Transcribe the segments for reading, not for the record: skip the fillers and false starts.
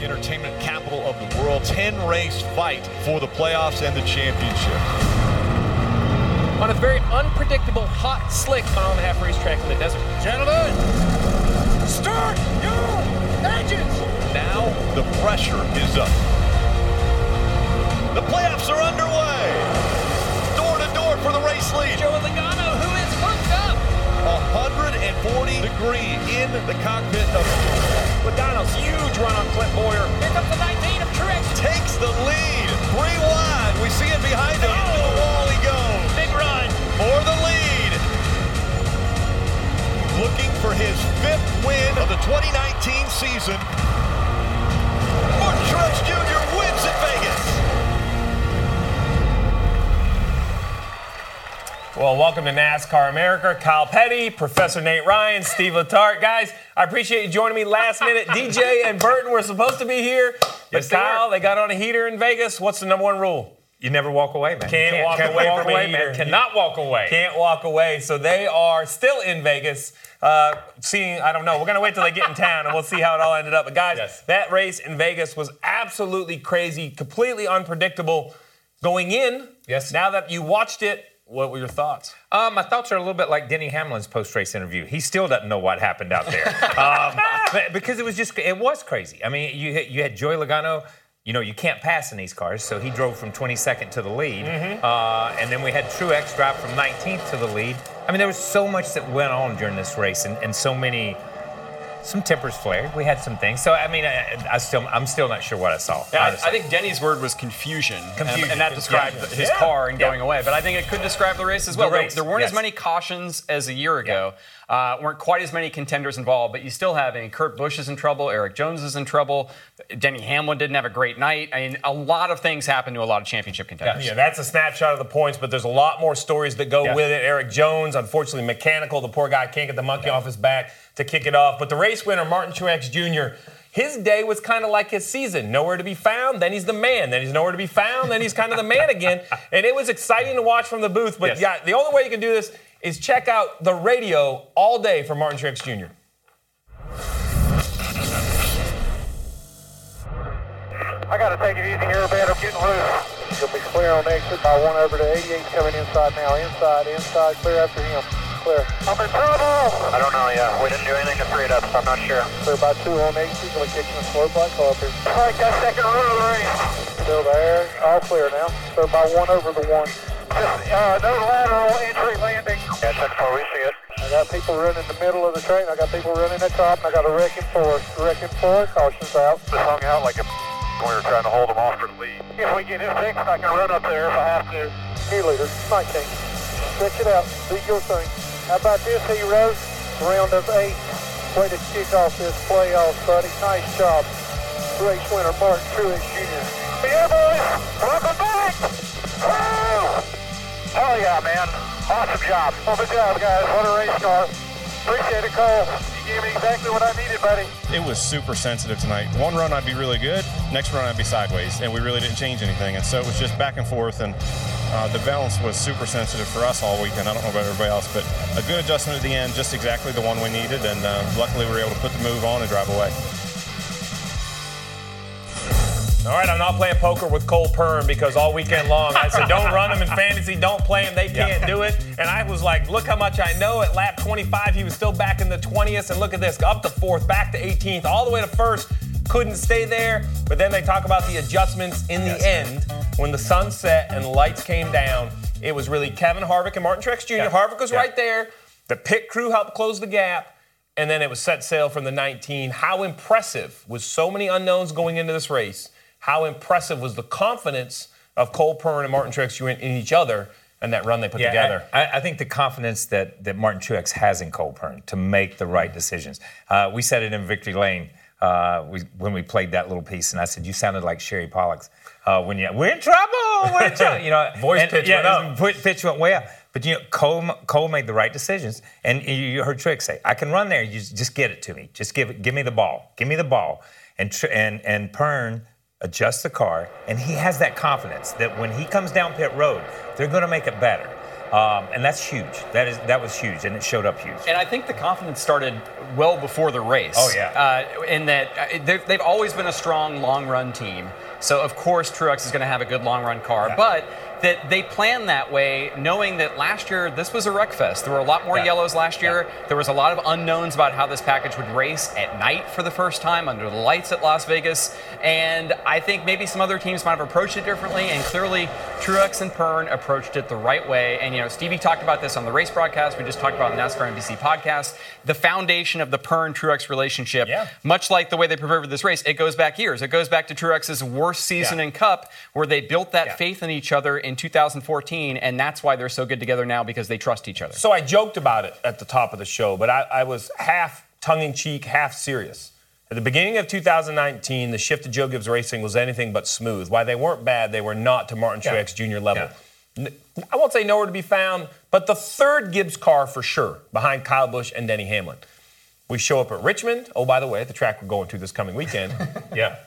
Entertainment capital of the world, 10-race fight for the playoffs and the championship. On a very unpredictable, hot, slick mile-and-a-half racetrack in the desert. Gentlemen, start your engines! Now the pressure is up. The playoffs are underway. Door-to-door for the race lead. Joe Logano, who is pumped up. 140 degrees in the cockpit of Logano's huge run on Clint Bowyer. Here comes the 19 of Truex. Takes the lead. 3 wide. We see it behind him. Into the wall he goes. Big run. For the lead. Looking for his 5th win of the 2019 season. Martin Truex Jr. wins at Vegas. Well, welcome to NASCAR America. Kyle Petty, Professor Nate Ryan, Steve Letarte. Guys, I appreciate you joining me last minute. DJ and Burton were supposed to be here, but Kyle, they got on a heater in Vegas. What's the number one rule? You never walk away, man. Can't walk away, man. Cannot walk away. Can't walk away. So they are still in Vegas. I don't know. We're going to wait till they get in town, and we'll see how it all ended up. But, guys, That race in Vegas was absolutely crazy, completely unpredictable going in. Yes. Now that you watched it, what were your thoughts? My thoughts are a little bit like Denny Hamlin's post-race interview. He still doesn't know what happened out there. Because it was crazy. I mean, you had Joey Logano. You know, you can't pass in these cars, so he drove from 22nd to the lead. Mm-hmm. And then we had Truex drive from 19th to the lead. I mean, there was so much that went on during this race, and so many... Some tempers flared. We had some things. So, I mean, I'm still not sure what I saw. Yeah, I think Denny's word was confusion. And that described his car and going away. But I think it could describe the race as well. There weren't as many cautions as a year ago. Yeah. Weren't quite as many contenders involved. But you still have, I mean, Kurt Busch is in trouble. Eric Jones is in trouble. Denny Hamlin didn't have a great night. I mean, a lot of things happened to a lot of championship contenders. Yeah, that's a snapshot of the points. But there's a lot more stories that go with it. Eric Jones, unfortunately, mechanical. The poor guy can't get the monkey off his back to kick it off. But the race winner, Martin Truex Jr., his day was kind of like his season. Nowhere to be found, then he's the man. Then he's nowhere to be found, then he's kind of the man again. And it was exciting to watch from the booth. But, yeah, the only way you can do this is check out the radio all day for Martin Truex Jr. I got to take it easy here, man. I'm getting loose. You'll be clear on exit by 1 over to 88 coming inside now. Inside, clear after him. Clear. I'm in trouble! I don't know, yeah. We didn't do anything to free it up, so I'm not sure. Clear by 2 on 8, she's going to kick in a slow black car up here. All right, got second row of the race. Still there. All clear now. Clear by 1 over the 1. No lateral entry landing. Yeah, that's how we see it. I got people running the middle of the train. I got people running the top, and I got a wreck in 4. Wreck in 4, caution's out. Just hung out like a... We were trying to hold them off for the lead. If we get it fixed, I can run up there if I have to. Cheerleader, 19. Stretch it out. Do your thing. How about this, Hero? Round of 8. Way to kick off this playoff, buddy. Nice job. Race winner, Martin Truex Jr. Yeah, boys. Welcome back. Woo! Hell yeah, man. Awesome job. Well, good job, guys. What a race car. Appreciate it, Cole. You gave me exactly what I needed, buddy. It was super sensitive tonight. One run, I'd be really good. Next run, I'd be sideways. And we really didn't change anything. And so it was just back and forth. And the balance was super sensitive for us all weekend. I don't know about everybody else, but a good adjustment at the end, just exactly the one we needed. And luckily, we were able to put the move on and drive away. All right, I'm not playing poker with Cole Pearn because all weekend long I said, don't run him in fantasy, don't play him, they can't do it. And I was like, look how much I know. At lap 25, he was still back in the 20th, and look at this, up to 4th, back to 18th, all the way to 1st, couldn't stay there. But then they talk about the adjustments in the end. When the sun set and the lights came down, it was really Kevin Harvick and Martin Truex Jr. Harvick was right there. The pit crew helped close the gap. And then it was set sail from the 19. How impressive, with so many unknowns going into this race, how impressive was the confidence of Cole Pearn and Martin Truex Jr. in each other and that run they put together. I think the confidence that Martin Truex has in Cole Pearn to make the right decisions. We said it in Victory Lane when we played that little piece, and I said, you sounded like Sherry Pollock's. We're in trouble, we're in trouble. You know, pitch went way up. But you know, Cole made the right decisions, and you heard Truex say, "I can run there. You just get it to me. Just give me the ball. Give me the ball." And Pearn adjusts the car, and he has that confidence that when he comes down pit road, they're going to make it better, and that's huge. That was huge, and it showed up huge. And I think the confidence started well before the race. Oh yeah, in that they've always been a strong long run team. So of course Truex is going to have a good long run car, but that they plan that way, knowing that last year this was a wreck fest. There were a lot more yellows last year. There was a lot of unknowns about how this package would race at night for the first time under the lights at Las Vegas. And I think maybe some other teams might have approached it differently. And clearly, Truex and Pearn approached it the right way. And, you know, Stevie talked about this on the race broadcast. We just talked about the NASCAR NBC podcast. The foundation of the Pearn-Truex relationship, much like the way they prepared for this race, it goes back years. It goes back to Truex's worst season in Cup, where they built that faith in each other in 2014, and that's why they're so good together now, because they trust each other. So I joked about it at the top of the show, but I was half tongue-in-cheek, half serious. At the beginning of 2019, the shift to Joe Gibbs Racing was anything but smooth. While they weren't bad, they were not to Martin Truex Jr. level. Yeah. I won't say nowhere to be found, but the third Gibbs car for sure, behind Kyle Busch and Denny Hamlin. We show up at Richmond. Oh, by the way, at the track we're going to this coming weekend.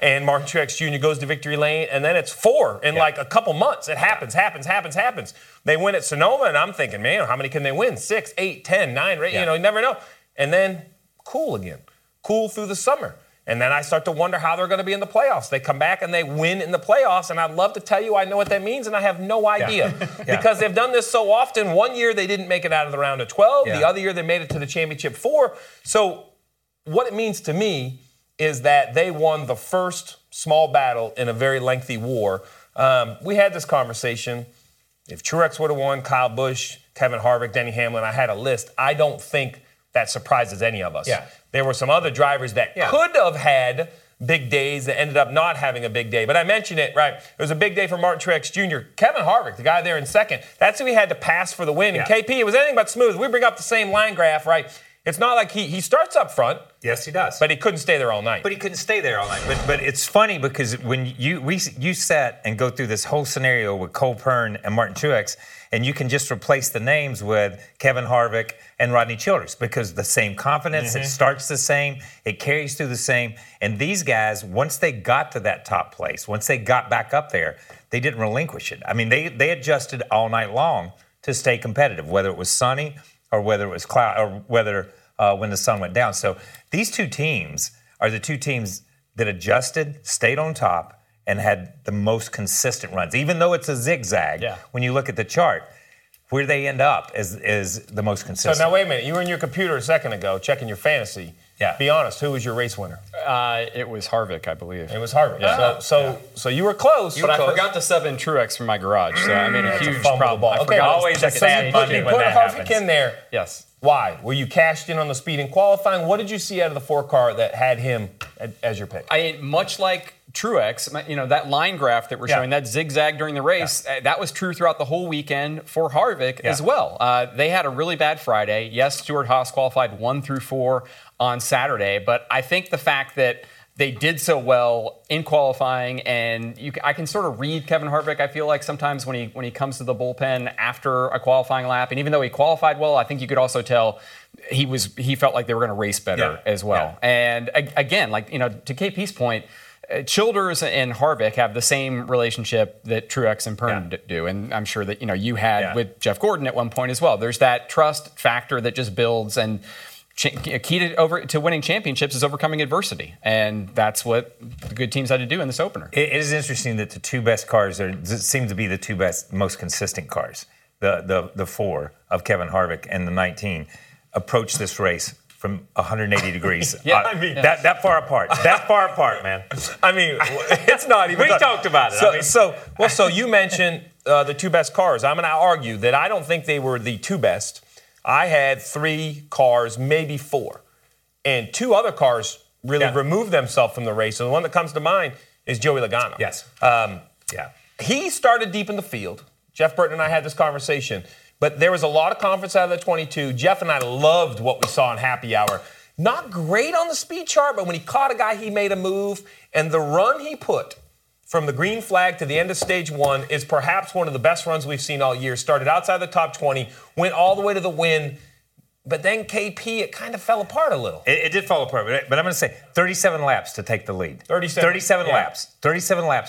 And Martin Truex Jr. goes to Victory Lane, and then it's four in like a couple months. It happens. They win at Sonoma, and I'm thinking, man, how many can they win? 6, 8, 10, 9, right? You know, you never know. And then cool again. Cool through the summer. And then I start to wonder how they're going to be in the playoffs. They come back and they win in the playoffs, and I'd love to tell you I know what that means, and I have no idea. Because they've done this so often. One year they didn't make it out of the round of 12. The other year they made it to the championship 4. So what it means to me is that they won the first small battle in a very lengthy war. We had this conversation. If Truex would have won, Kyle Busch, Kevin Harvick, Denny Hamlin, I had a list. I don't think that surprises any of us. There were some other drivers that could have had big days that ended up not having a big day. But I mentioned it, right? It was a big day for Martin Truex Jr. Kevin Harvick, the guy there in second, that's who he had to pass for the win. And KP, it was anything but smooth. We bring up the same line graph, right? It's not like he starts up front. Yes, he does. But he couldn't stay there all night. But it's funny because when you sat and go through this whole scenario with Cole Pearn and Martin Truex, and you can just replace the names with Kevin Harvick and Rodney Childers, because the same confidence, it starts the same, it carries through the same. And these guys, once they got to that top place, once they got back up there, they didn't relinquish it. I mean, they adjusted all night long to stay competitive, whether it was sunny or whether it was cloud, or whether when the sun went down. So these two teams are the two teams that adjusted, stayed on top, and had the most consistent runs. Even though it's a zigzag, when you look at the chart, where they end up is the most consistent. So now, wait a minute. You were in your computer a second ago checking your fantasy. Be honest, who was your race winner? It was Harvick, I believe. It was Harvick. So you were close. I forgot to sub in Truex from my garage, so I made a huge problem. Always a sad money when that happens. You put Harvick in there. Yes. Why? Were you cashed in on the speed in qualifying? What did you see out of the four car that had him as your pick? Much like Truex, you know, that line graph that we're showing, that zigzag during the race, that was true throughout the whole weekend for Harvick as well. They had a really bad Friday. Yes, Stewart Haas qualified 1 through 4 on Saturday, but I think the fact that they did so well in qualifying, and I can sort of read Kevin Harvick, I feel like, sometimes when he comes to the bullpen after a qualifying lap, and even though he qualified well, I think you could also tell he felt like they were going to race better as well. And again, like, you know, to KP's point, Childers and Harvick have the same relationship that Truex and Pearn do, and I'm sure that, you know, you had with Jeff Gordon at one point as well. There's that trust factor that just builds, and key to winning championships is overcoming adversity, and that's what the good teams had to do in this opener. It is interesting that the two best cars seem to be the two best, most consistent cars. The 4 of Kevin Harvick and the 19 approach this race from 180 degrees. That far apart. That far apart, man. I mean, it's not even... We talked about it. So you mentioned the two best cars. I'm going to argue that I don't think they were the two best. I had 3 cars, maybe 4. And 2 other cars really removed themselves from the race. And the one that comes to mind is Joey Logano. Yes. He started deep in the field. Jeff Burton and I had this conversation. But there was a lot of confidence out of the 22. Jeff and I loved what we saw in Happy Hour. Not great on the speed chart, but when he caught a guy, he made a move. And the run he put from the green flag to the end of stage one is perhaps one of the best runs we've seen all year. Started outside the top 20, went all the way to the win. But then KP, it kind of fell apart a little. It did fall apart, but I'm going to say 37 laps to take the lead. 37 laps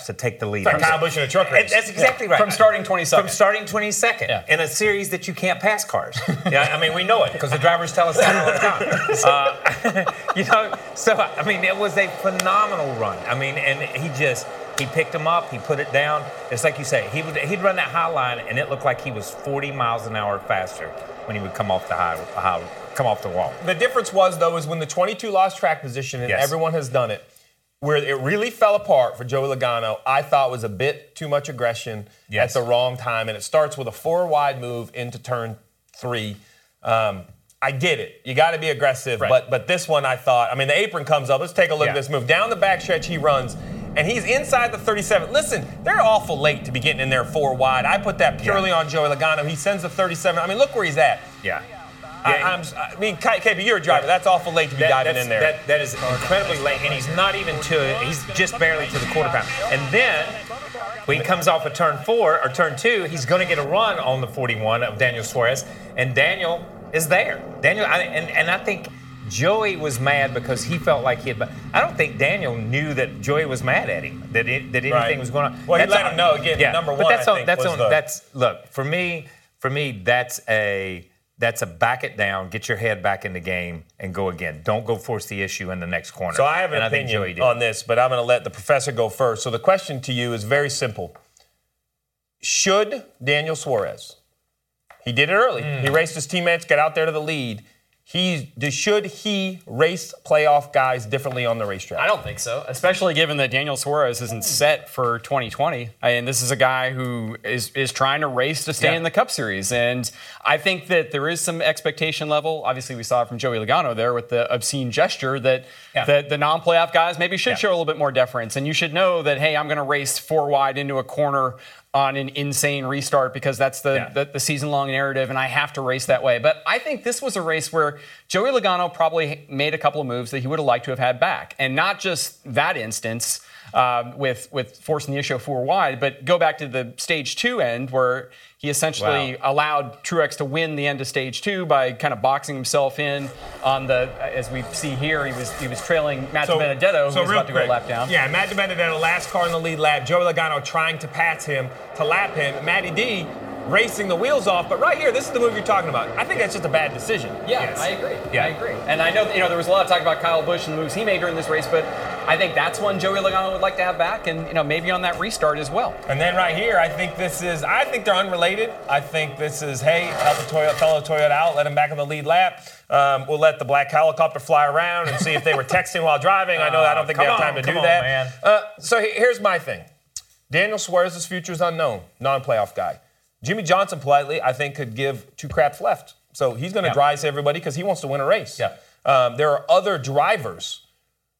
to take the lead. It's like Kyle Busch in a truck race. That's exactly right. From starting 22nd. In a series that you can't pass cars. I mean, we know it because the drivers tell us that all the time. I mean, it was a phenomenal run. I mean, and he picked him up. He put it down. It's like you say, he'd run that high line, and it looked like he was 40 miles an hour faster when he would come off the come off the wall. The difference was, though, is when the 22 lost track position, and everyone has done it, where it really fell apart for Joey Logano, I thought was a bit too much aggression at the wrong time, and it starts with a four-wide move into turn three. I get it. You got to be aggressive, but this one I thought, I mean, the apron comes up. Let's take a look at this move. Down the backstretch he runs, and he's inside the 37. Listen, they're awful late to be getting in there four wide. I put that purely on Joey Logano. He sends the 37. I mean, look where he's at. I mean, KB, you're a driver. That's awful late to be diving in there. That is incredibly late, and he's not even he's just barely to the quarter pound. And then when he comes off of turn 2, he's going to get a run on the 41 of Daniel Suarez, and Daniel is there. And I think Joey was mad because he felt like I don't think Daniel knew that Joey was mad at him, that anything was going on. Well, he let him know again. Number one, but that's a back it down, get your head back in the game, and go again. Don't go force the issue in the next corner. So I have an opinion on this, but I'm going to let the professor go first. So the question to you is very simple: should Daniel Suarez? He did it early. He raced his teammates, got out there to the lead. Should he race playoff guys differently on the racetrack? I don't think so, especially given that Daniel Suarez isn't set for 2020. And this is a guy who is trying to race to stay in the Cup Series. And I think that there is some expectation level. Obviously, we saw it from Joey Logano there with the obscene gesture that the non-playoff guys maybe should show a little bit more deference. And you should know that, hey, I'm going to race four wide into a corner on an insane restart because that's the season-long narrative, and I have to race that way. But I think this was a race where Joey Logano probably made a couple of moves that he would have liked to have had back, and not just that instance with forcing the issue four wide, but go back to the stage 2 end where he essentially allowed Truex to win the end of stage 2 by kind of boxing himself in on the, as we see here, he was trailing Matt DiBenedetto, who was about to go lap down. Yeah, Matt DiBenedetto, last car in the lead lap, Joey Logano trying to pass him, to lap him, Matty D racing the wheels off, but right here, this is the move you're talking about. I think that's just a bad decision. I agree. And I know, there was a lot of talk about Kyle Busch and the moves he made during this race, but I think that's one Joey Logano would like to have back, and maybe on that restart as well. And then right here, I think they're unrelated. I think this is, hey, help a fellow Toyota out, let him back on the lead lap. We'll let the black helicopter fly around and see if they were texting while driving. I don't think they have time to do that. Man. So here's my thing. Daniel Suarez's future is unknown, non-playoff guy. Jimmie Johnson, politely, I think, could give two craps left. So he's going to drive everybody because he wants to win a race. There are other drivers.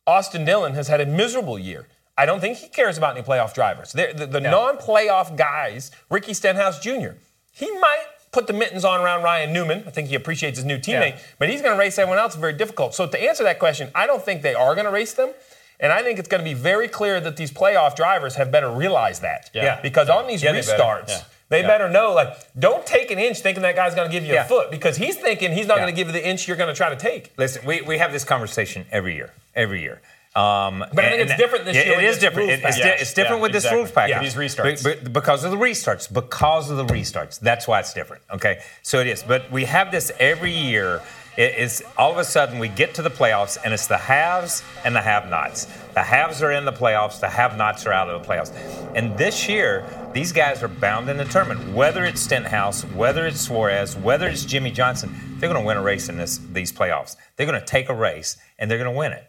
Austin Dillon has had a miserable year. I don't think he cares about any playoff drivers. The non-playoff guys, Ricky Stenhouse Jr., he might put the mittens on around Ryan Newman. I think he appreciates his new teammate, but he's going to race everyone else. Very difficult. So to answer that question, I don't think they are going to race them. And I think it's going to be very clear that these playoff drivers have better realized that. Because on these restarts, they better know, don't take an inch thinking that guy's going to give you a foot, because he's thinking he's not going to give you the inch you're going to try to take. Listen, we have this conversation every year. But I think it's different this year. It is different. It's different with this rules package. These restarts. Because of the restarts. That's why it's different. Okay? So it is. But we have this every year. It's all of a sudden we get to the playoffs, and it's the haves and the have-nots. The haves are in the playoffs. The have-nots are out of the playoffs. And this year, these guys are bound and determined. Whether it's Stenhouse, whether it's Suarez, whether it's Jimmie Johnson, they're going to win a race in these playoffs. They're going to take a race, and they're going to win it.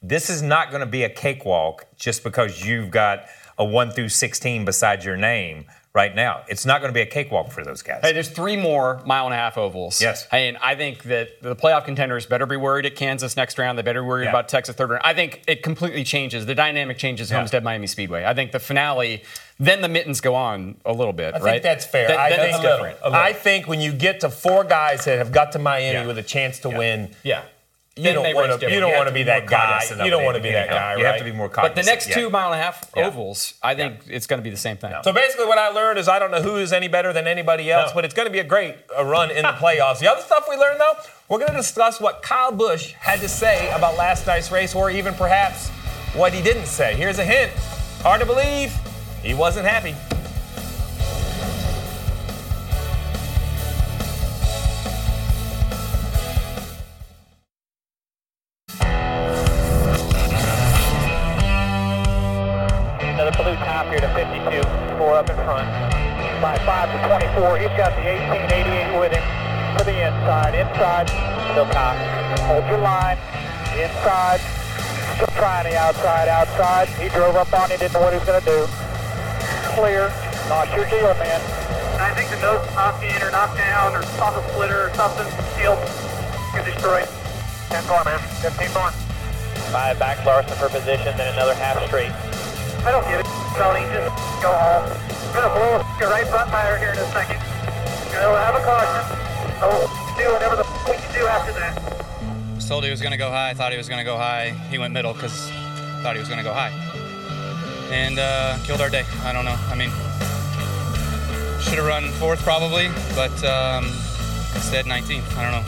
This is not going to be a cakewalk just because you've got a 1 through 16 beside your name right now. It's not going to be a cakewalk for those guys. Hey, there's three more mile-and-a-half ovals. Yes. And I think that the playoff contenders better be worried at Kansas next round. They better be worried about Texas third round. I think it completely changes. The dynamic changes Homestead Miami Speedway. I think the finale, then the mittens go on a little bit, right? I think that's fair. I think it's different. I think when you get to four guys that have got to Miami with a chance to win... Yeah. You don't want to be that guy. You don't want to be that guy, right? You have to be more cognizant. But the next 2 mile-and-a-half ovals, I think it's going to be the same thing. No. So basically what I learned is I don't know who is any better than anybody else, but it's going to be a great run in the playoffs. The other stuff we learned, though, we're going to discuss what Kyle Busch had to say about last night's race, or even perhaps what he didn't say. Here's a hint. Hard to believe he wasn't happy. Up in front by 5 to 24. He's got the 1888 with him to the inside. Inside, still Cox. Hold your line. Inside, still trying the outside. Outside, he drove up on it. Didn't know what he was going to do. Clear. Not your deal, man. I think the nose knocked in or knocked down or off a splitter or something. Shield is destroyed. 10 more, man. 15 more. By back Larson for position, then another half straight. I don't get it. Tony, just go home. I'm going to blow a right front tire here in a second. You'll have a caution. I'll do whatever the we can do after that. I was told he was going to go high. I thought he was going to go high. He went middle because I thought he was going to go high. And killed our day. I don't know. I mean, should have run fourth probably, but instead 19th. I don't know.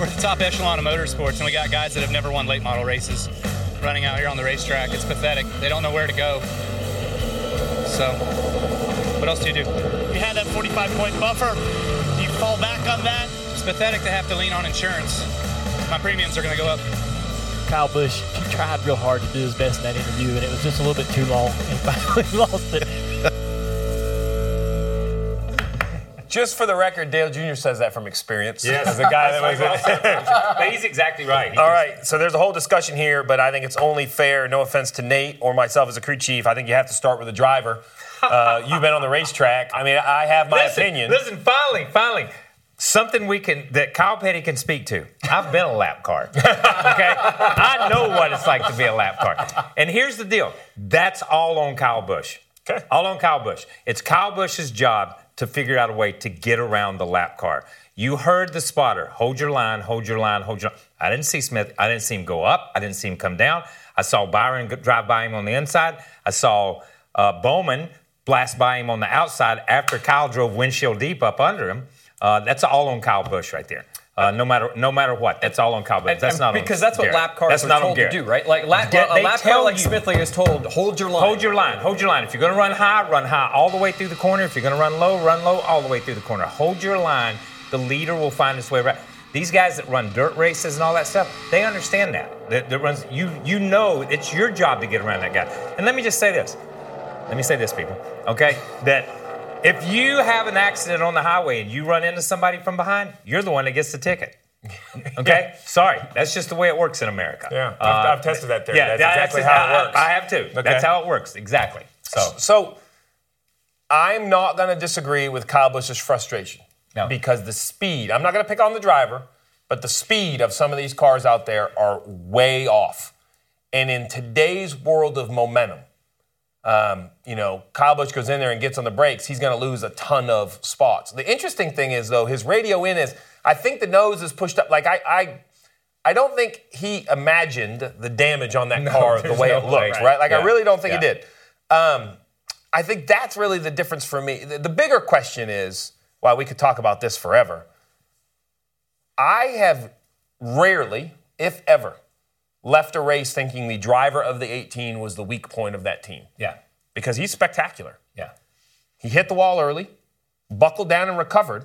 We're the top echelon of motorsports, and we got guys that have never won late model races running out here on the racetrack. It's pathetic. They don't know where to go. So, what else do? You had that 45-point buffer. Do you fall back on that? It's pathetic to have to lean on insurance. My premiums are going to go up. Kyle Busch, he tried real hard to do his best in that interview, and it was just a little bit too long, and finally lost it. Just for the record, Dale Jr. says that from experience. Yes. As a guy that was he's exactly right. All right, so there's a whole discussion here, but I think it's only fair, no offense to Nate or myself as a crew chief, I think you have to start with the driver. You've been on the racetrack. I mean, I have my opinion. Finally. Something that Kyle Petty can speak to. I've been a lap car, okay? I know what it's like to be a lap car. And here's the deal. That's all on Kyle Busch. Okay. All on Kyle Busch. It's Kyle Busch's job to figure out a way to get around the lap car. You heard the spotter. Hold your line, hold your line, hold your line. I didn't see Smith. I didn't see him go up. I didn't see him come down. I saw Byron drive by him on the inside. I saw Bowman blast by him on the outside after Kyle drove windshield deep up under him. That's all on Kyle Busch right there. No matter what, that's all on Kyle Busch. That's not because on that's what Garrett. Lap cars are told to do, right? Like a lap car like Smithley is told, hold your line. Hold your line. If you're going to run high all the way through the corner. If you're going to run low all the way through the corner. Hold your line. The leader will find his way right. These guys that run dirt races and all that stuff, they understand that. You know it's your job to get around that guy. And let me just say this. People, okay? That if you have an accident on the highway and you run into somebody from behind, you're the one that gets the ticket. Okay? Sorry. That's just the way it works in America. Yeah. I've tested that theory. Yeah, that's exactly how it works. I have too. Okay. That's how it works. Exactly. So I'm not going to disagree with Kyle Busch's frustration. No. Because the speed, I'm not going to pick on the driver, but the speed of some of these cars out there are way off. And in today's world of momentum, Kyle Busch goes in there and gets on the brakes, he's going to lose a ton of spots. The interesting thing is, though, his radio in is, I think the nose is pushed up. Like, I don't think he imagined the damage on that car the way it looked, right? Like, I really don't think he did. I think that's really the difference for me. The bigger question is, well, we could talk about this forever. I have rarely, if ever, left a race thinking the driver of the 18 was the weak point of that team. Yeah. Because he's spectacular. Yeah. He hit the wall early, buckled down and recovered.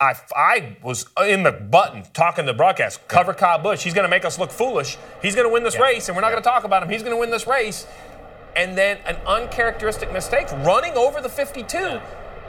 I was in the button talking to the broadcast, cover Kyle Busch. He's going to make us look foolish. He's going to win this race, and we're not going to talk about him. He's going to win this race. And then an uncharacteristic mistake, running over the 52. Yeah.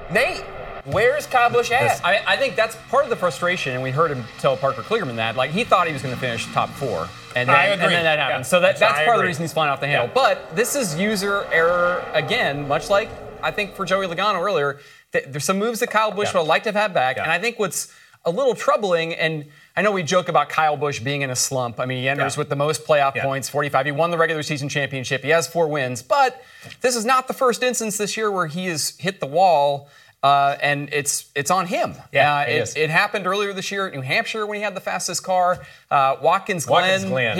Nate, where is Kyle Busch at? I think that's part of the frustration, and we heard him tell Parker Kligerman that. Like, he thought he was going to finish top 4. And then, I agree. And then that happens. Yeah. So that's part of the reason he's flying off the handle. Yeah. But this is user error again, much like I think for Joey Logano earlier. There's some moves that Kyle Busch would have liked to have had back. Yeah. And I think what's a little troubling, and I know we joke about Kyle Busch being in a slump. I mean, he enters with the most playoff points, 45. He won the regular season championship. He has 4 wins. But this is not the first instance this year where he has hit the wall. And it's on him. Yeah, it happened earlier this year at New Hampshire when he had the fastest car. Watkins Glen. Watkins Glen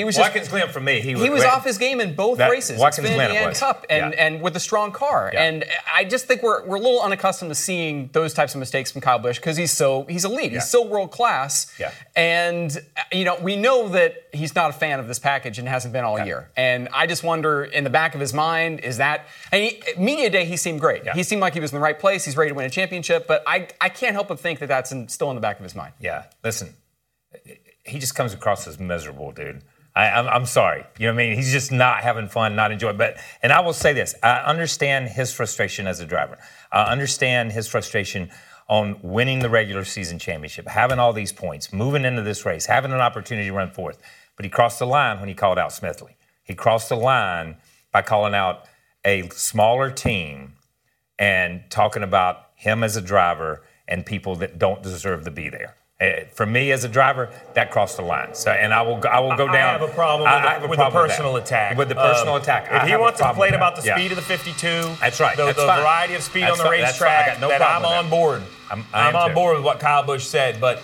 for me. He was off his game in both races. Watkins Glen and Cup, and with a strong car. Yeah. And I just think we're a little unaccustomed to seeing those types of mistakes from Kyle Busch because he's elite. Yeah. He's so world class. Yeah. And we know that he's not a fan of this package and hasn't been all year. And I just wonder in the back of his mind is that. And media day he seemed great. Yeah. He seemed like he was in the right place. He's ready to win a championship, but I can't help but think that's still in the back of his mind. Yeah, listen, he just comes across as miserable, dude. I'm sorry. You know what I mean? He's just not having fun, not enjoying. And I will say this. I understand his frustration as a driver. I understand his frustration on winning the regular season championship, having all these points, moving into this race, having an opportunity to run fourth. But he crossed the line when he called out Smithley. He crossed the line by calling out a smaller team and talking about him as a driver and people that don't deserve to be there. For me as a driver, that crossed the line. So, and I will go down. I have a problem with the personal attack. If he wants to complain about the speed of the 52, that's right. The variety of speed on the racetrack, I'm on board. I'm on board with what Kyle Busch said. But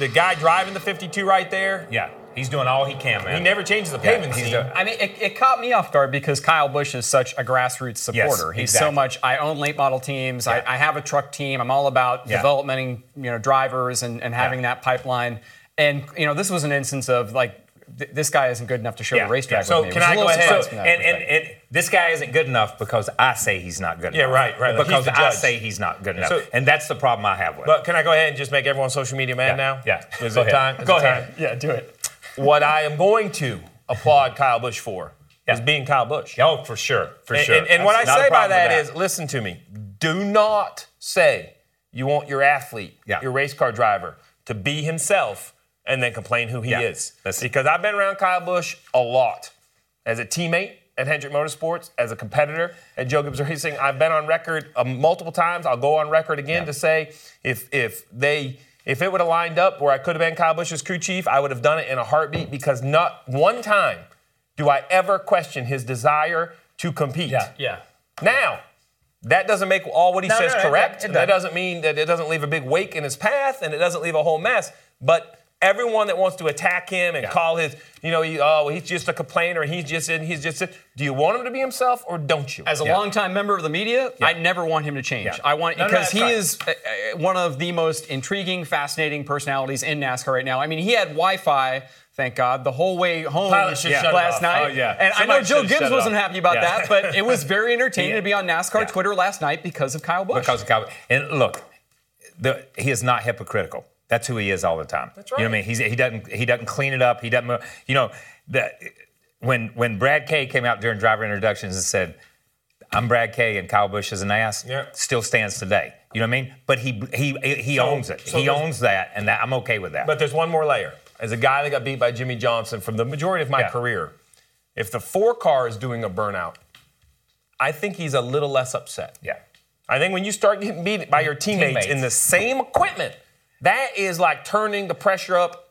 the guy driving the 52 right there, he's doing all he can, man. He never changes the pavement scene. I mean, it caught me off guard because Kyle Busch is such a grassroots supporter. Yes, he's so much, I own late model teams. Yeah. I have a truck team. I'm all about developing drivers and having that pipeline. And, this was an instance of, this guy isn't good enough to show the racetrack with me. So can I go ahead? And this guy isn't good enough because I say he's not good enough. Yeah, right. Because I say he's not good enough. So, and that's the problem I have with it. But can I go ahead and just make everyone social media mad now? Yeah. Is it time? Go ahead. Yeah, do it. What I am going to applaud Kyle Busch for is being Kyle Busch. Oh, for sure, for sure. And what I say by that is, listen to me, do not say you want your athlete, your race car driver, to be himself and then complain who he is. Because I've been around Kyle Busch a lot. As a teammate at Hendrick Motorsports, as a competitor at Joe Gibbs Racing, I've been on record multiple times. I'll go on record again to say if it would have lined up where I could have been Kyle Busch's crew chief, I would have done it in a heartbeat because not one time do I ever question his desire to compete. Yeah. Now, that doesn't make all what he says correct. That doesn't mean that it doesn't leave a big wake in his path and it doesn't leave a whole mess. But everyone that wants to attack him and call his, he's just a complainer and he's just, do you want him to be himself or don't you? As a longtime member of the media, I never want him to change. Yeah. I want, because he is one of the most intriguing, fascinating personalities in NASCAR right now. I mean, he had Wi-Fi, thank God, the whole way home last night. Oh, yeah. And somebody I know Joe Gibbs wasn't happy about that, but it was very entertaining to be on NASCAR Twitter last night because of Kyle Busch. And look, he is not hypocritical. That's who he is all the time. That's right. You know what I mean? He doesn't clean it up. He doesn't. When Brad K came out during driver introductions and said, "I'm Brad K and Kyle Busch is an ass," still stands today. You know what I mean? But he owns it. So he owns that, and I'm okay with that. But there's one more layer. As a guy that got beat by Jimmie Johnson from the majority of my career, if the 4 car is doing a burnout, I think he's a little less upset. Yeah. I think when you start getting beat by your teammates in the same equipment. That is like turning the pressure up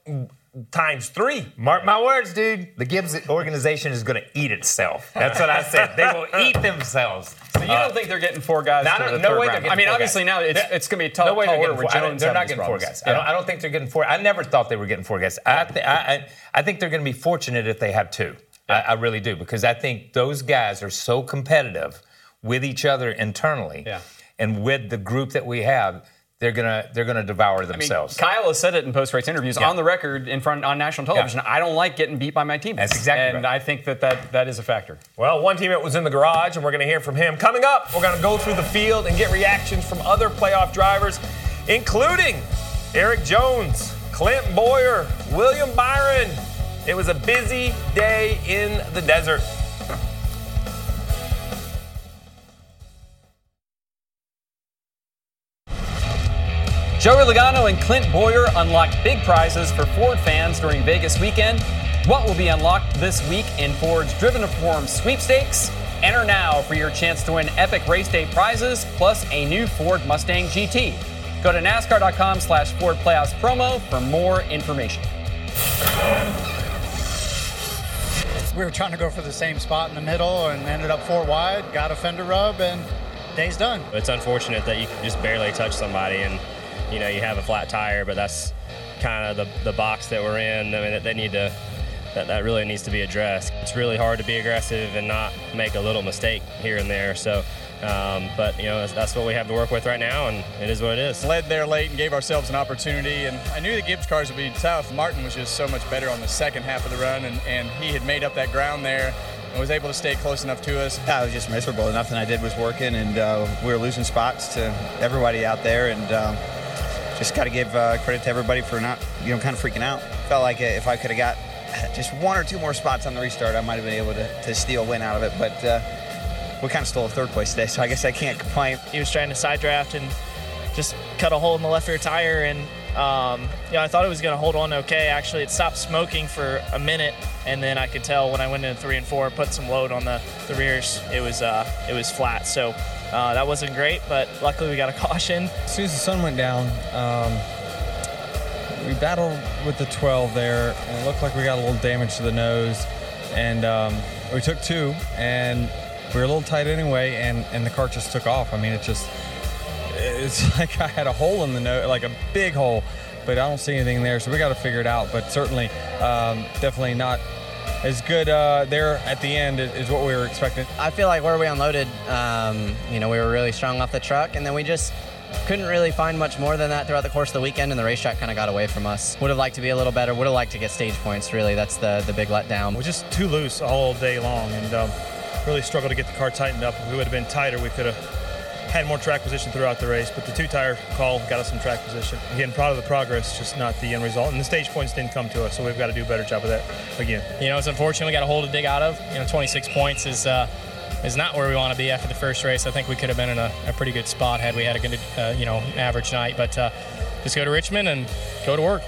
times 3. Mark my words, dude. The Gibbs organization is going to eat itself. That's what I said. They will eat themselves. So you don't think they're getting 4 guys? No way they're getting 4 guys. I mean, obviously now it's going to be a tough order with Jones. They're not getting 4 guys. Yeah. I don't think they're getting 4. I never thought they were getting 4 guys. I think they're going to be fortunate if they have 2. Yeah. I really do because I think those guys are so competitive with each other internally and with the group that we have. They're gonna devour themselves. I mean, Kyle has said it in post-race interviews on the record on national television. Yeah. I don't like getting beat by my teammates. That's exactly right. And I think that is a factor. Well, one teammate was in the garage, and we're gonna hear from him. Coming up, we're gonna go through the field and get reactions from other playoff drivers, including Eric Jones, Clint Bowyer, William Byron. It was a busy day in the desert. Joey Logano and Clint Bowyer unlocked big prizes for Ford fans during Vegas weekend. what will be unlocked this week in Ford's Driven to Perform sweepstakes? Enter now for your chance to win epic race day prizes, plus a new Ford Mustang GT. Go to NASCAR.com/Ford Playoffs promo for more information. We were trying to go for the same spot in the middle and ended up four wide, got a fender rub, and day's done. It's unfortunate that you can just barely touch somebody and, you know, you have a flat tire, but that's kind of the box that we're in. I mean, that really needs to be addressed. It's really hard to be aggressive and not make a little mistake here and there. So, but you know, that's what we have to work with right now, and it is what it is. Led there late and gave ourselves an opportunity, and I knew the Gibbs cars would be tough. Martin was just so much better on the second half of the run, and he had made up that ground there and was able to stay close enough to us. I was just miserable. Nothing I did was working, and we were losing spots to everybody out there, and just got to give credit to everybody for not, you know, kind of freaking out. Felt like if I could have got just one or two more spots on the restart, I might have been able to steal a win out of it, but we kind of stole a third place today, so I guess I can't complain. He was trying to side draft and just cut a hole in the left rear tire, and I thought it was going to hold on okay. Actually, it stopped smoking for a minute, and then I could tell when I went into 3 and 4, put some load on the rears, it was flat, so that wasn't great, but luckily we got a caution. As soon as the sun went down, we battled with the 12 there, and it looked like we got a little damage to the nose, and we took two, and we were a little tight anyway, and the cart just took off. I mean, it's like I had a hole in the nose, like a big hole, but I don't see anything there, so we got to figure it out. But certainly, definitely not as good there at the end is what we were expecting. I feel like where we unloaded, we were really strong off the truck, and then we just couldn't really find much more than that throughout the course of the weekend, and the racetrack kind of got away from us. Would have liked to be a little better, would have liked to get stage points, really. That's the big letdown. We're just too loose all day long, and really struggled to get the car tightened up. If we would have been tighter, we could have had more track position throughout the race, but the two-tire call got us some track position. Again, proud of the progress, just not the end result, and the stage points didn't come to us, so we've got to do a better job of that again. You know, it's unfortunate we got a hole to dig out of. You know, 26 points is not where we want to be after the first race. I think we could have been in a pretty good spot had we had a good, average night. But just go to Richmond and go to work.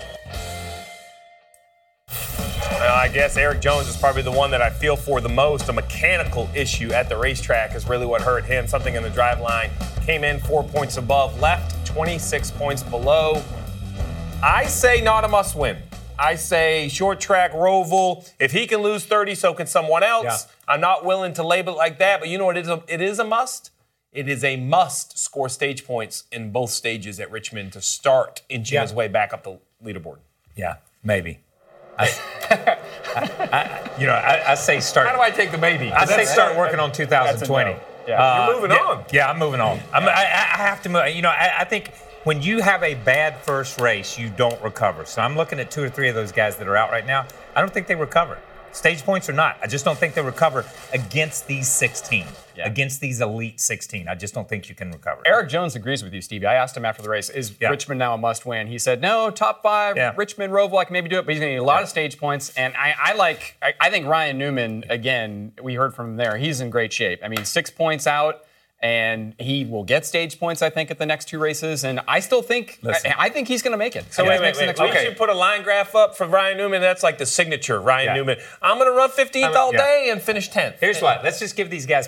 I guess Eric Jones is probably the one that I feel for the most. A mechanical issue at the racetrack is really what hurt him. Something in the driveline. Came in 4 points above, left 26 points below. I say not a must win. I say short track, Roval. If he can lose 30, so can someone else. Yeah. I'm not willing to label it like that, but you know what? It is a must. It is a must score stage points in both stages at Richmond to start inching his way back up the leaderboard. Yeah, maybe. I say start. How do I take the maybe? I say start working on 2020. No. Yeah, you're moving on. Yeah, I'm moving on. I have to move. You know, I think. When you have a bad first race, you don't recover. So I'm looking at 2 or 3 of those guys that are out right now. I don't think they recover. Stage points or not, I just don't think they recover against these 16, against these elite 16. I just don't think you can recover. Eric Jones agrees with you, Stevie. I asked him after the race, is Richmond now a must-win? He said, no, top 5, Richmond, Roval, I can maybe do it, but he's going to need a lot of stage points. And I think Ryan Newman, again, we heard from him there, he's in great shape. I mean, 6 points out. And he will get stage points, I think, at the next 2 races. And I still think, I think he's going to make it. So wait. We should put a line graph up for Ryan Newman. That's like the signature Ryan Newman. I'm going to run 15th all day and finish 10th. Here's what. Let's just give these guys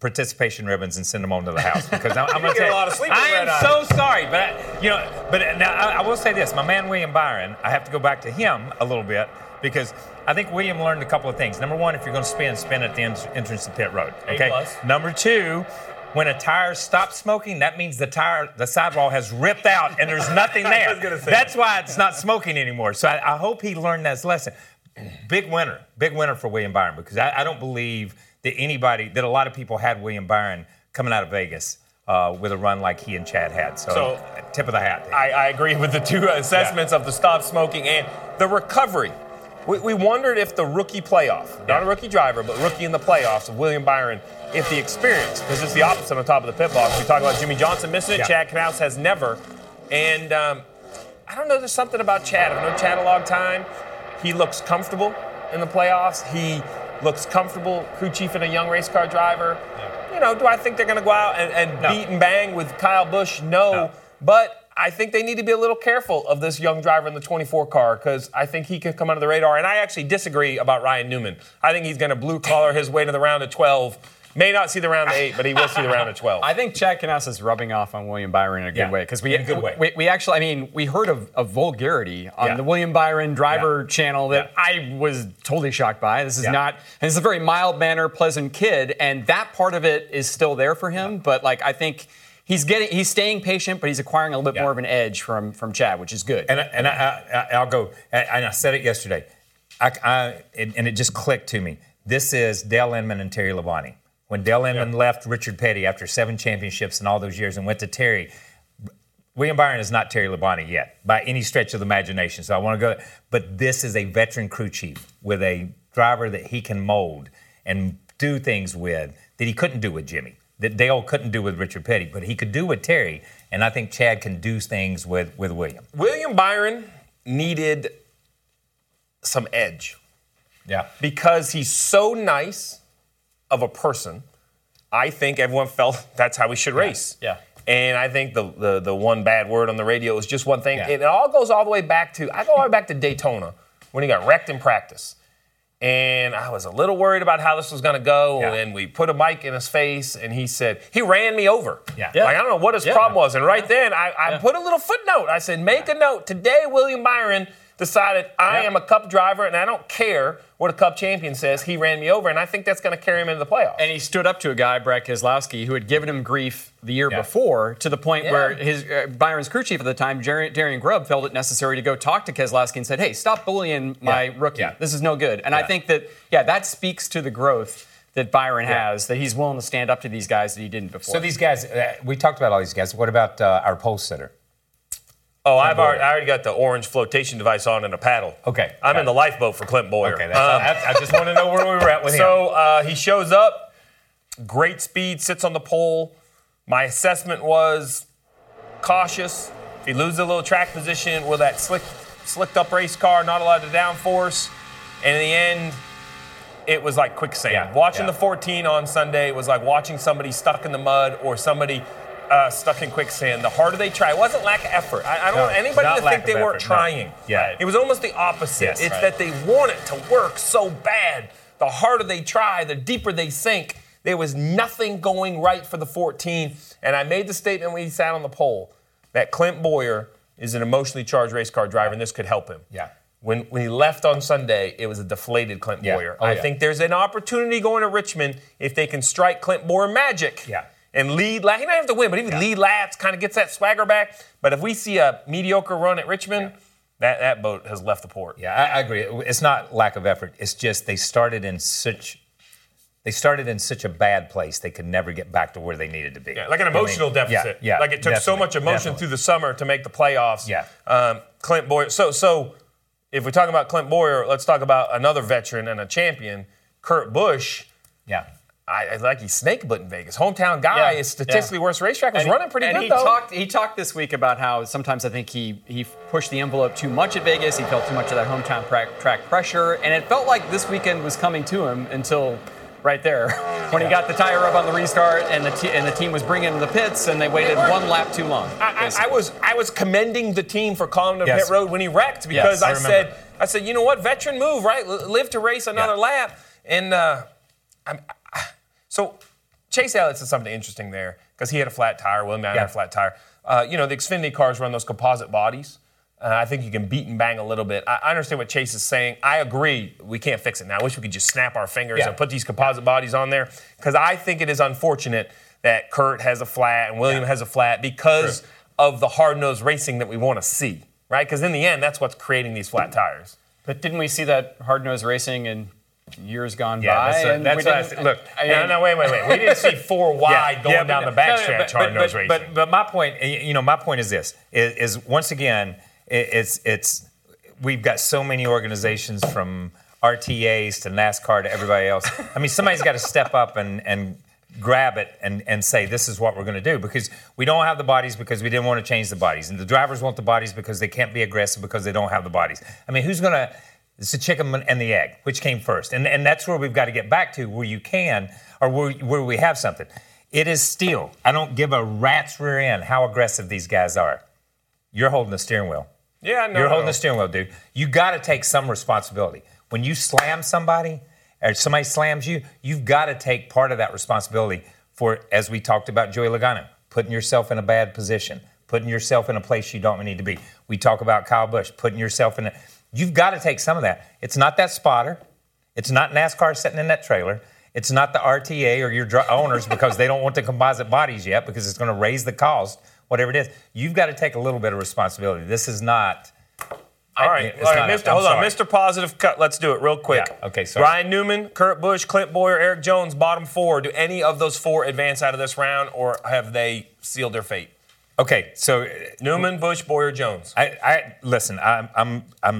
participation ribbons and send them on to the house, because I'm going to get a lot of sleep. I am so sorry, but I will say this. My man William Byron, I have to go back to him a little bit, because I think William learned a couple of things. Number one, if you're going to spin at the entrance to pit road. Okay. A+. Number two. When a tire stops smoking, that means the sidewall has ripped out and there's nothing there. I was gonna say. That's why it's not smoking anymore. So I hope he learned that lesson. Big winner for William Byron, because I don't believe that a lot of people had William Byron coming out of Vegas with a run like he and Chad had. So tip of the hat. I agree with the two assessments of the stop smoking and the recovery. We wondered if the rookie playoff, not a rookie driver, but rookie in the playoffs of William Byron, if the experience, because it's the opposite on the top of the pit box. We talk about Jimmie Johnson missing it, Chad Knaus has never. And I don't know, there's something about Chad. I've known Chad a long time. He looks comfortable in the playoffs. He looks comfortable crew chief and a young race car driver. Yeah. You know, do I think they're going to go out and beat and bang with Kyle Busch? No. But I think they need to be a little careful of this young driver in the 24 car because I think he can come under the radar. And I actually disagree about Ryan Newman. I think he's going to blue-collar his way to the round of 12. May not see the round of 8, but he will see the round of 12. I think Chad Knaus is rubbing off on William Byron in a good way. Because we actually, I mean, we heard of vulgarity on the William Byron driver channel that I was totally shocked by. This is not, and it's a very mild-mannered, pleasant kid, and that part of it is still there for him. But, like, I think he's staying patient, but he's acquiring a little bit more of an edge from Chad, which is good. And I said it yesterday, and it just clicked to me. This is Dale Inman and Terry Labonte. When Dale Inman left Richard Petty after 7 championships and all those years and went to Terry, William Byron is not Terry Labonte yet by any stretch of the imagination. So I want to go. But this is a veteran crew chief with a driver that he can mold and do things with that he couldn't do with Jimmy, that Dale couldn't do with Richard Petty, but he could do with Terry. And I think Chad can do things with William. William Byron needed some edge. Yeah. Because he's so nice of a person, I think everyone felt that's how we should race. Yeah. And I think the one bad word on the radio is just one thing. Yeah. It all goes all the way back to, I go all the way back to Daytona when he got wrecked in practice. And I was a little worried about how this was going to go. Yeah. And we put a mic in his face, and he said, he ran me over. Yeah. Like, I don't know what his problem was. And right then, I put a little footnote. I said, make a note. Today, William Byron decided I am a Cup driver, and I don't care what a Cup champion says. He ran me over, and I think that's going to carry him into the playoffs. And he stood up to a guy, Brad Keselowski, who had given him grief the year before to the point where his Byron's crew chief at the time, Darian Grubb, felt it necessary to go talk to Keselowski and said, hey, stop bullying my rookie. Yeah. This is no good. And I think that, that speaks to the growth that Byron has, that he's willing to stand up to these guys that he didn't before. So these guys, we talk about all these guys. What about our pole sitter? Oh, I already got the orange flotation device on and a paddle. Okay. I'm in the lifeboat for Clint Bowyer. Okay, I just want to know where we were at with him. So he shows up, great speed, sits on the pole. My assessment was cautious. If he loses a little track position with that slicked up race car, not a lot of downforce. And in the end, it was like quicksand. Yeah. Watching the 14 on Sunday was like watching somebody stuck in the mud or somebody stuck in quicksand. The harder they try, it wasn't lack of effort. I don't want anybody to think they weren't trying. No. Yeah, it was almost the opposite. Yes, it's that they want it to work so bad. The harder they try, the deeper they sink. There was nothing going right for the 14. And I made the statement when he sat on the pole that Clint Bowyer is an emotionally charged race car driver, and this could help him. Yeah. When he left on Sunday, it was a deflated Clint Bowyer. Oh, I think there's an opportunity going to Richmond if they can strike Clint Bowyer magic. Yeah. And lead laps. He doesn't have to win, but even lead laps, kind of gets that swagger back. But if we see a mediocre run at Richmond, that boat has left the port. Yeah, I agree. It's not lack of effort. It's just they started in such a bad place they could never get back to where they needed to be. Yeah, like an emotional deficit. Yeah, like it took so much emotion through the summer to make the playoffs. Yeah. Clint Bowyer. So if we're talking about Clint Bowyer, let's talk about another veteran and a champion, Kurt Busch. Yeah. I like he's snake bit in Vegas. Hometown guy is statistically worse. Racetrack was running pretty good, though. He talked this week about how sometimes I think he pushed the envelope too much at Vegas. He felt too much of that hometown track pressure. And it felt like this weekend was coming to him until right there when he got the tire up on the restart and the team was bringing him to the pits and they waited one lap too long. I was commending the team for calling him to pit road when he wrecked because I said, you know what, veteran move, right? Live to race another lap. And So Chase Elliott said something interesting there because he had a flat tire. William Byron had a flat tire. The Xfinity cars run those composite bodies. I think you can beat and bang a little bit. I understand what Chase is saying. I agree. We can't fix it now. I wish we could just snap our fingers and put these composite bodies on there because I think it is unfortunate that Kurt has a flat and William has a flat because of the hard-nosed racing that we want to see, right? Because in the end, that's what's creating these flat tires. But didn't we see that hard-nosed racing in years gone by? That's what I said. Look, wait. We didn't see 4 wide going down the backstretch hard nose racing. But my point, is this: is once again, it's we've got so many organizations from RTAs to NASCAR to everybody else. I mean, somebody's got to step up and grab it and say this is what we're going to do because we don't have the bodies because we didn't want to change the bodies, and the drivers want the bodies because they can't be aggressive because they don't have the bodies. I mean, who's going to? It's the chicken and the egg, which came first. And that's where we've got to get back to, where you can or where we have something. It is still, I don't give a rat's rear end how aggressive these guys are. You're holding the steering wheel. Yeah, no. You're holding the steering wheel, dude. You got to take some responsibility. When you slam somebody or somebody slams you, you've got to take part of that responsibility for, as we talked about Joey Logano, putting yourself in a bad position, putting yourself in a place you don't need to be. We talk about Kyle Busch, putting yourself in a... You've got to take some of that. It's not that spotter. It's not NASCAR sitting in that trailer. It's not the RTA or your owners because they don't want the composite bodies yet because it's going to raise the cost, whatever it is. You've got to take a little bit of responsibility. This is not... All right, hold on. Mr. Positive Cut. Let's do it real quick. Yeah. Okay, sorry. Ryan Newman, Kurt Busch, Clint Bowyer, Eric Jones, bottom four. Do any of those four advance out of this round, or have they sealed their fate? Okay, so Newman, Busch, Bowyer, Jones. I'm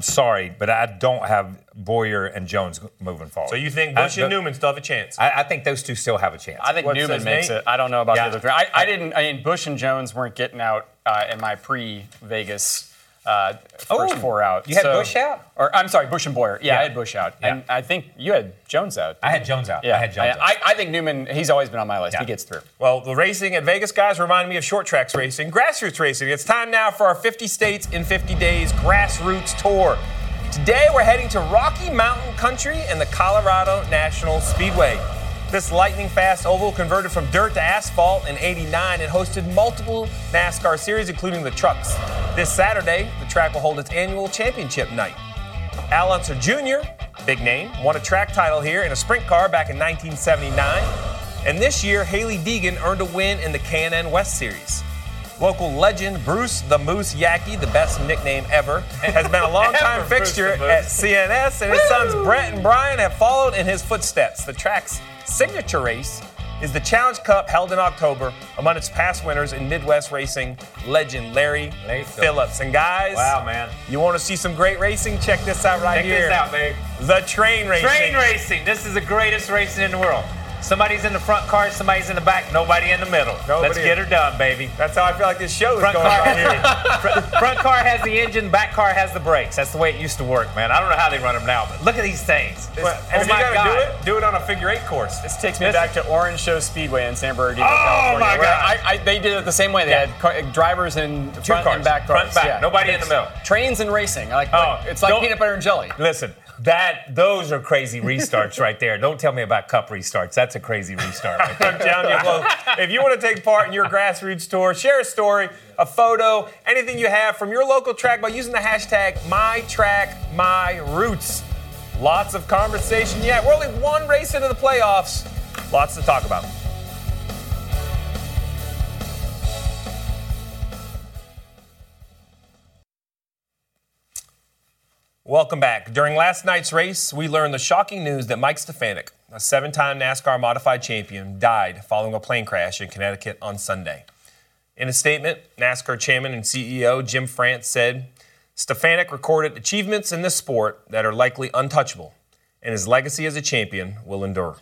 sorry, but I don't have Bowyer and Jones moving forward. So you think Busch and Newman still have a chance? I think those two still have a chance. I think Newman makes it. I don't know about the other three. I mean, Busch and Jones weren't getting out in my pre-Vegas. First four out. You had Busch out? Or I'm sorry, Busch and Bowyer. Yeah, I had Busch out. Yeah. And I think you had Jones out. I had Jones out. Yeah. I think Newman, he's always been on my list. Yeah. He gets through. Well, the racing at Vegas, guys, reminded me of short tracks racing, grassroots racing. It's time now for our 50 States in 50 Days Grassroots Tour. Today, we're heading to Rocky Mountain Country and the Colorado National Speedway. This lightning-fast oval converted from dirt to asphalt in '89 and hosted multiple NASCAR series, including the trucks. This Saturday, the track will hold its annual championship night. Al Unser Jr., big name, won a track title here in a sprint car back in 1979. And this year, Haley Deegan earned a win in the K&N West Series. Local legend Bruce the Moose Yackey, the best nickname ever, has been a long-time fixture at CNS, and his sons Brett and Brian have followed in his footsteps. The track's signature race is the Challenge Cup held in October among its past winners in Midwest racing legend Larry Phillips. And guys, wow, man, you want to see some great racing? Check this out right here. Check this out, babe. The train racing. Train racing. This is the greatest racing in the world. Somebody's in the front car, somebody's in the back, nobody in the middle. Let's get her done, baby. That's how I feel like this show is going on here. Front car has the engine, back car has the brakes. That's the way it used to work, man. I don't know how they run them now, but look at these things. And if you got to do it on a figure eight course. This takes me back to Orange Show Speedway in San Bernardino, California. Oh, my God. They did it the same way. They had drivers in front and back cars. Front, back, yeah. Nobody in the middle. Trains and racing. It's like peanut butter and jelly. Listen. Those are crazy restarts right there. Don't tell me about cup restarts. That's a crazy restart right there. I'm telling you, well, if you want to take part in your grassroots tour, share a story, a photo, anything you have from your local track by using the hashtag #MyTrackMyRoots. Lots of conversation. Yeah, we're only one race into the playoffs. Lots to talk about. Welcome back. During last night's race, we learned the shocking news that Mike Stefanik, a seven-time NASCAR modified champion, died following a plane crash in Connecticut on Sunday. In a statement, NASCAR chairman and CEO Jim France said, Stefanik recorded achievements in this sport that are likely untouchable, and his legacy as a champion will endure.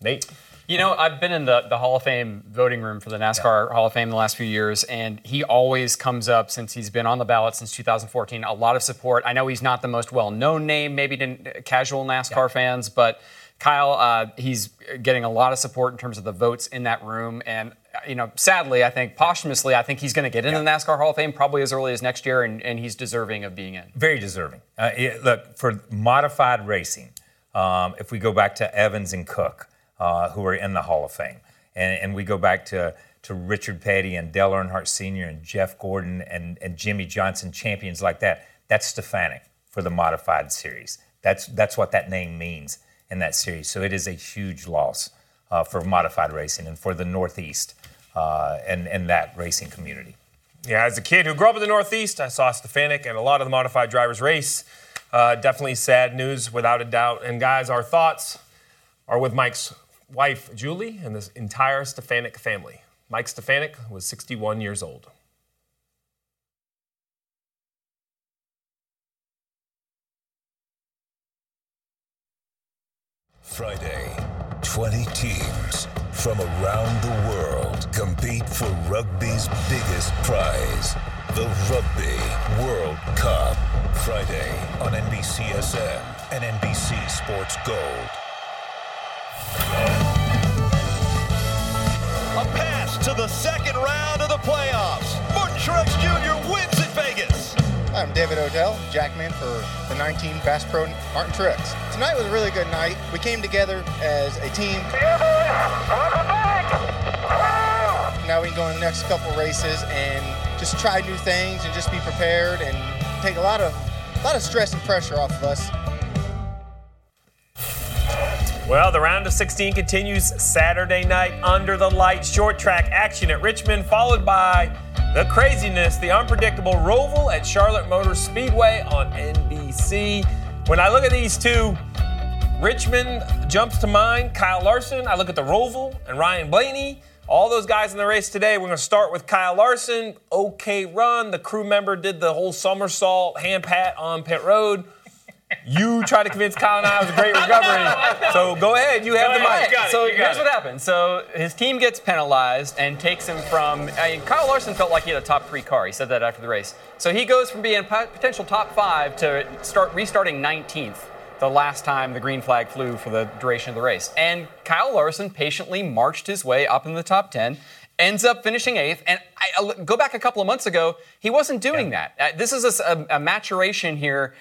Nate? You know, I've been in the Hall of Fame voting room for the NASCAR Hall of Fame the last few years, and he always comes up since he's been on the ballot since 2014. A lot of support. I know he's not the most well-known name, maybe to casual NASCAR fans, but Kyle, he's getting a lot of support in terms of the votes in that room. And, you know, sadly, I think posthumously, I think he's going to get into the NASCAR Hall of Fame probably as early as next year, and he's deserving of being in. Very deserving. Look, for modified racing, if we go back to Evans and Cook, who are in the Hall of Fame. And we go back to Richard Petty and Dale Earnhardt Sr. and Jeff Gordon and Jimmie Johnson, champions like that. That's Stefanik for the modified series. That's what that name means in that series. So it is a huge loss for modified racing and for the Northeast and that racing community. Yeah, as a kid who grew up in the Northeast, I saw Stefanik and a lot of the modified drivers race. Definitely sad news, without a doubt. And guys, our thoughts are with Mike's wife, Julie, and this entire Stefanik family. Mike Stefanik was 61 years old. Friday, 20 teams from around the world compete for rugby's biggest prize, the Rugby World Cup. Friday on NBCSN and NBC Sports Gold. A pass to the second round of the playoffs. Martin Truex Jr. wins at Vegas. I'm David Odell, Jackman for the 19 Bass Pro Martin Truex. Tonight was a really good night. We came together as a team. Yeah, boys, welcome back. Now we can go in the next couple races and just try new things and just be prepared and take a lot of stress and pressure off of us. Well, the round of 16 continues Saturday night under the lights, short track action at Richmond, followed by the craziness, the unpredictable Roval at Charlotte Motor Speedway on NBC. When I look at these two, Richmond jumps to mind, Kyle Larson. I look at the Roval and Ryan Blaney. All those guys in the race today. We're going to start with Kyle Larson. Okay run. The crew member did the whole somersault hand pat on pit road. You tried to convince Kyle and I it was a great recovery. I know. So go ahead. You have the mic. So here's what happened. So his team gets penalized and takes him from Kyle Larson felt like he had a top three car. He said that after the race. So he goes from being potential top five to restarting 19th. The last time the green flag flew for the duration of the race. And Kyle Larson patiently marched his way up in the top 10, ends up finishing 8th. And I go back a couple of months ago, he wasn't doing that. This is a maturation here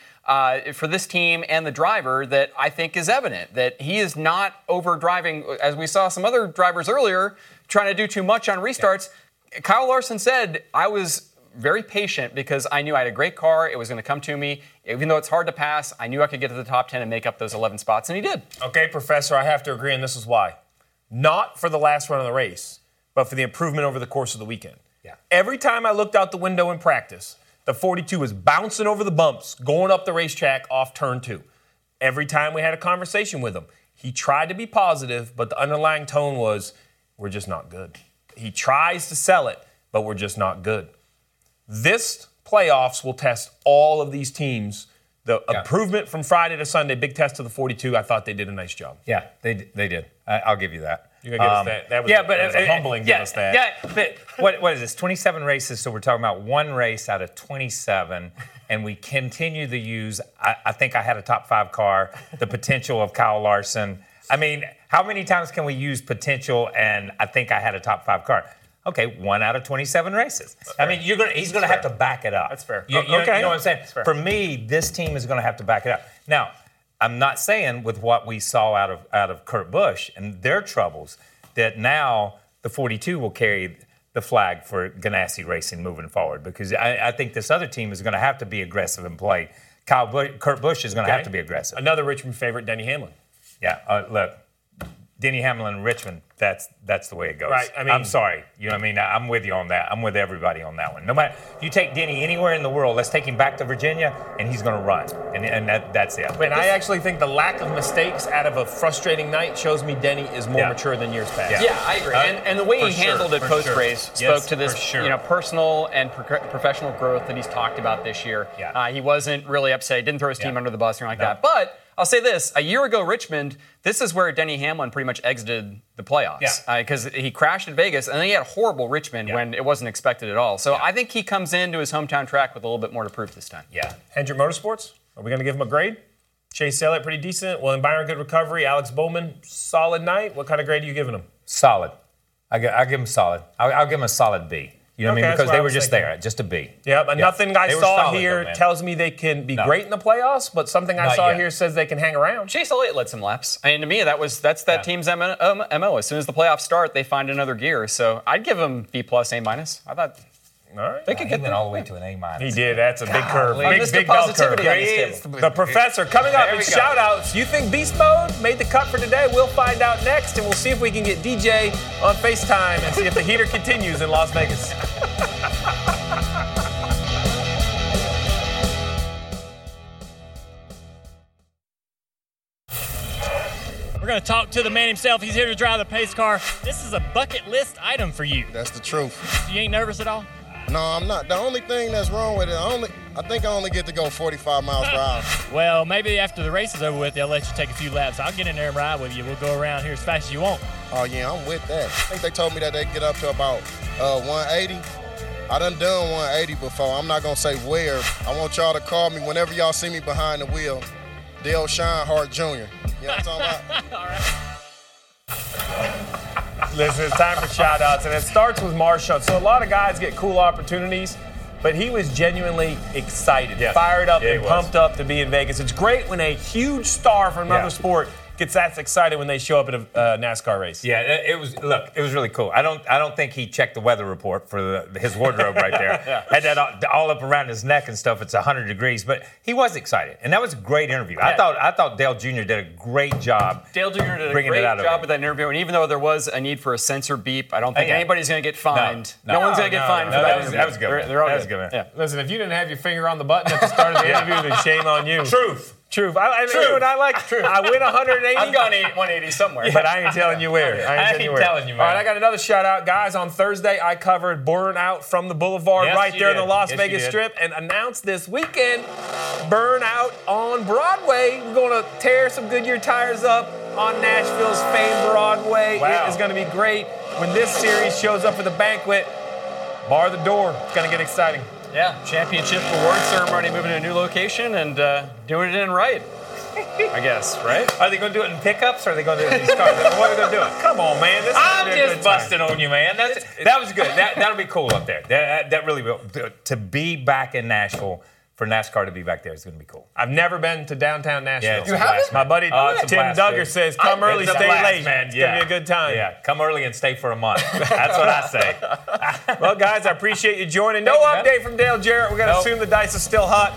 for this team and the driver that I think is evident, that he is not over-driving, as we saw some other drivers earlier, trying to do too much on restarts. Yeah. Kyle Larson said, I was very patient because I knew I had a great car. It was going to come to me. Even though it's hard to pass, I knew I could get to the top 10 and make up those 11 spots, and he did. Okay, Professor, I have to agree, and this is why. Not for the last run of the race, but for the improvement over the course of the weekend. Yeah. Every time I looked out the window in practice, the 42 was bouncing over the bumps, going up the racetrack off turn 2. Every time we had a conversation with him, he tried to be positive, but the underlying tone was, we're just not good. He tries to sell it, but we're just not good. This playoffs will test all of these teams. The improvement from Friday to Sunday, big test to the 42. I thought they did a nice job. Yeah, they did. I'll give you that. You're gonna give us that. That was humbling. Give us that. Yeah, but what is this? 27 races. So we're talking about one race out of 27, and we continue to use. I think I had a top 5 car. The potential of Kyle Larson. I mean, how many times can we use potential? And I think I had a top 5 car. Okay, 1 out of 27 races. I mean, he's going to have to back it up. That's fair. You know what I'm saying? For me, this team is going to have to back it up. Now, I'm not saying with what we saw out of Kurt Busch and their troubles that now the 42 will carry the flag for Ganassi Racing moving forward, because I think this other team is going to have to be aggressive and play. Kurt Busch is going to have to be aggressive. Another Richmond favorite, Denny Hamlin. Yeah, look. Denny Hamlin and Richmond, that's the way it goes. Right. I mean, I'm sorry. You know what I mean? I'm with you on that. I'm with everybody on that one. No matter, you take Denny anywhere in the world, let's take him back to Virginia, and he's going to run. And that's it. And I actually think the lack of mistakes out of a frustrating night shows me Denny is more mature than years past. Yeah, I agree. And the way he handled it post-race spoke to this personal and professional growth that he's talked about this year. Yeah. He wasn't really upset. He didn't throw his team under the bus or anything like that. But I'll say this, a year ago, Richmond, this is where Denny Hamlin pretty much exited the playoffs because he crashed in Vegas, and then he had horrible Richmond when it wasn't expected at all. So I think he comes into his hometown track with a little bit more to prove this time. Yeah. Hendrick Motorsports, are we going to give him a grade? Chase Elliott, pretty decent. William Byron, good recovery. Alex Bowman, solid night. What kind of grade are you giving him? Solid. I give him solid. I'll give him a solid B. You know what I mean? Because they were just there, just a B. Yeah, but nothing I saw here tells me they can be great in the playoffs, but something I saw here says they can hang around. Chase Elliott led some laps. I mean, to me, that's that team's MO. As soon as the playoffs start, they find another gear. So I'd give them B+, A-. I thought they could get all the way to an A-. He did. That's a big curve. Big bell curve. The professor coming up in shout-outs. You think Beast Mode made the cut for today? We'll find out next, and we'll see if we can get DJ on FaceTime and see if the heater continues in Las Vegas. We're going to talk to the man himself. He's here to drive the pace car. This is a bucket list item for you. That's the truth. You ain't nervous at all? No, I'm not. The only thing that's wrong with it, I think I only get to go 45 miles per hour. Well, maybe after the race is over with, they'll let you take a few laps. I'll get in there and ride with you. We'll go around here as fast as you want. Oh, yeah, I'm with that. I think they told me that they get up to about 180. I done 180 before. I'm not going to say where. I want y'all to call me whenever y'all see me behind the wheel. Dale Sheinhardt Jr. You know what I'm talking about? All right. Listen, it's time for shout-outs, and it starts with Marshawn. So a lot of guys get cool opportunities. But he was genuinely excited, fired up and pumped up to be in Vegas. It's great when a huge star from another sport gets that excited when they show up at a NASCAR race. Yeah, it was. Look, it was really cool. I don't think he checked the weather report for his wardrobe right there. Had that all up around his neck and stuff. It's 100 degrees, but he was excited, and that was a great interview. Yeah. I thought Dale Jr. did a great job. Dale Jr. did a great job with that interview, and even though there was a need for a censor beep, I don't think anybody's going to get fined. No one's going to get fined for that. That was good. That was good. Yeah. Listen, if you didn't have your finger on the button at the start of the interview, then shame on you. Truth. You know what I like? Truth. I win 180. I've gone 180 somewhere. But I ain't telling you where. I ain't telling you where. All right, I got another shout-out. Guys, on Thursday, I covered Burn Out from the Boulevard right there in the Las Vegas Strip, and announced this weekend, Burn Out on Broadway. We're going to tear some Goodyear tires up on Nashville's famed Broadway. Wow. It is going to be great when this series shows up for the banquet. Bar the door. It's going to get exciting. Yeah, championship award ceremony, moving to a new location and doing it in right, I guess, right? Are they going to do it in pickups or are they going to do it in these cars? What are they going to do it? Come on, man. I'm just busting on you, man. That was good. That'll be cool up there. That really will. To be back in Nashville, for NASCAR to be back there is going to be cool. I've never been to downtown Nashville. Yeah, you haven't? My buddy Tim Dugger says, come early, stay late, man. It's going to be a good time. Yeah, come early and stay for a month. That's what I say. Well, guys, I appreciate you joining. No update from Dale Jarrett. We're going to assume the dice is still hot.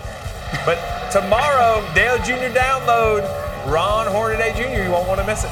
But tomorrow, Dale Jr. Download, Ron Hornaday Jr. You won't want to miss it.